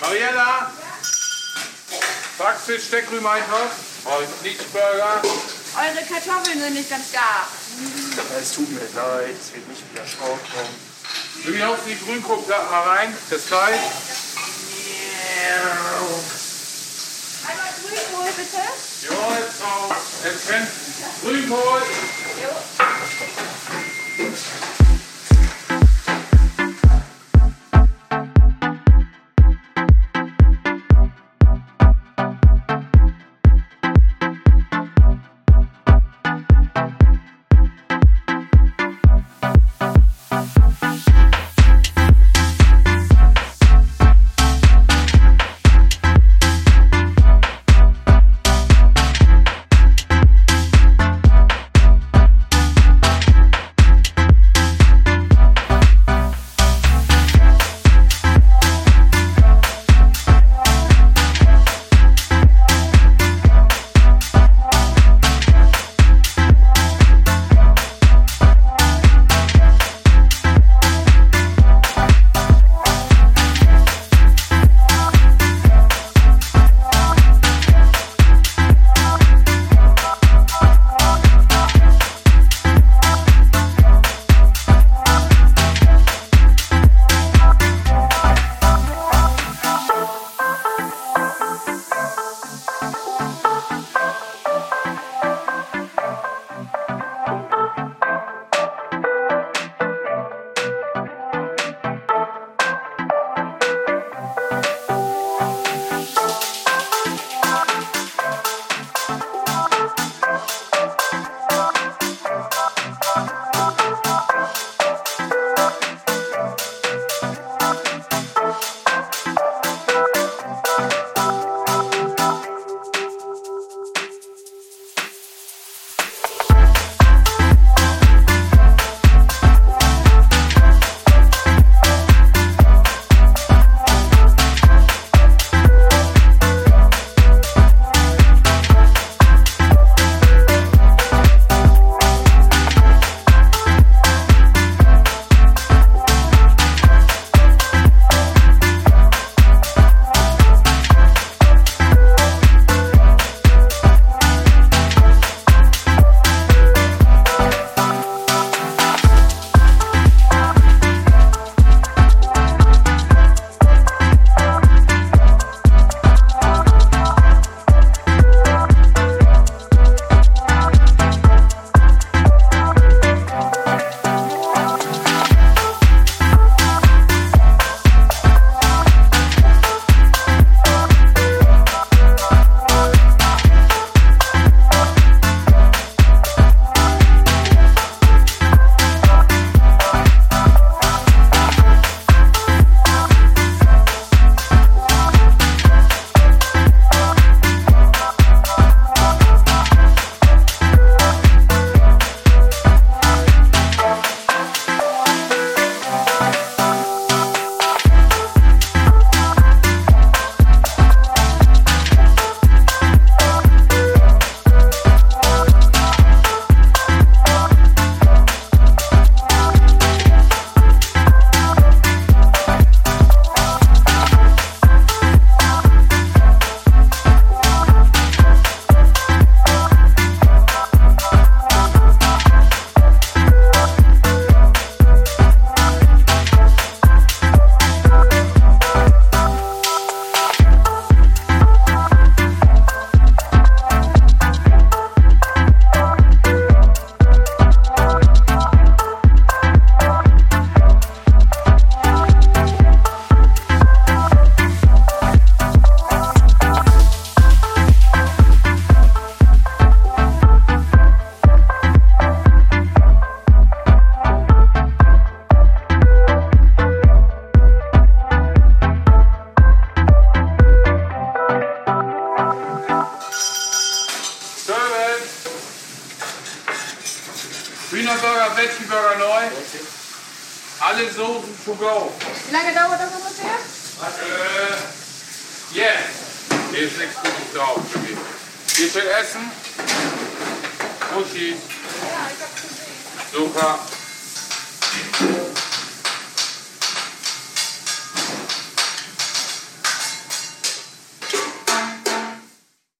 Mariella, Backfisch, Steckrüben-Eintopf, Nicht-Burger. Eure Kartoffeln sind nicht ganz gar. Es tut mir leid, es wird nicht wieder Schrauben kommen. Du glaubst die Grünkohl, sag mal rein, das Fleisch. Einmal Grünkohl bitte. Jo, jetzt auch. Jetzt rennt Grünkohl. Jo. Wiener Burger, Veggie Burger neu. Alle Soßen to go. Wie lange dauert das ungefähr? Hier ist nichts Gutes drauf. Hier steht Essen. Sushi. Ja, ich hab's gesehen. Super.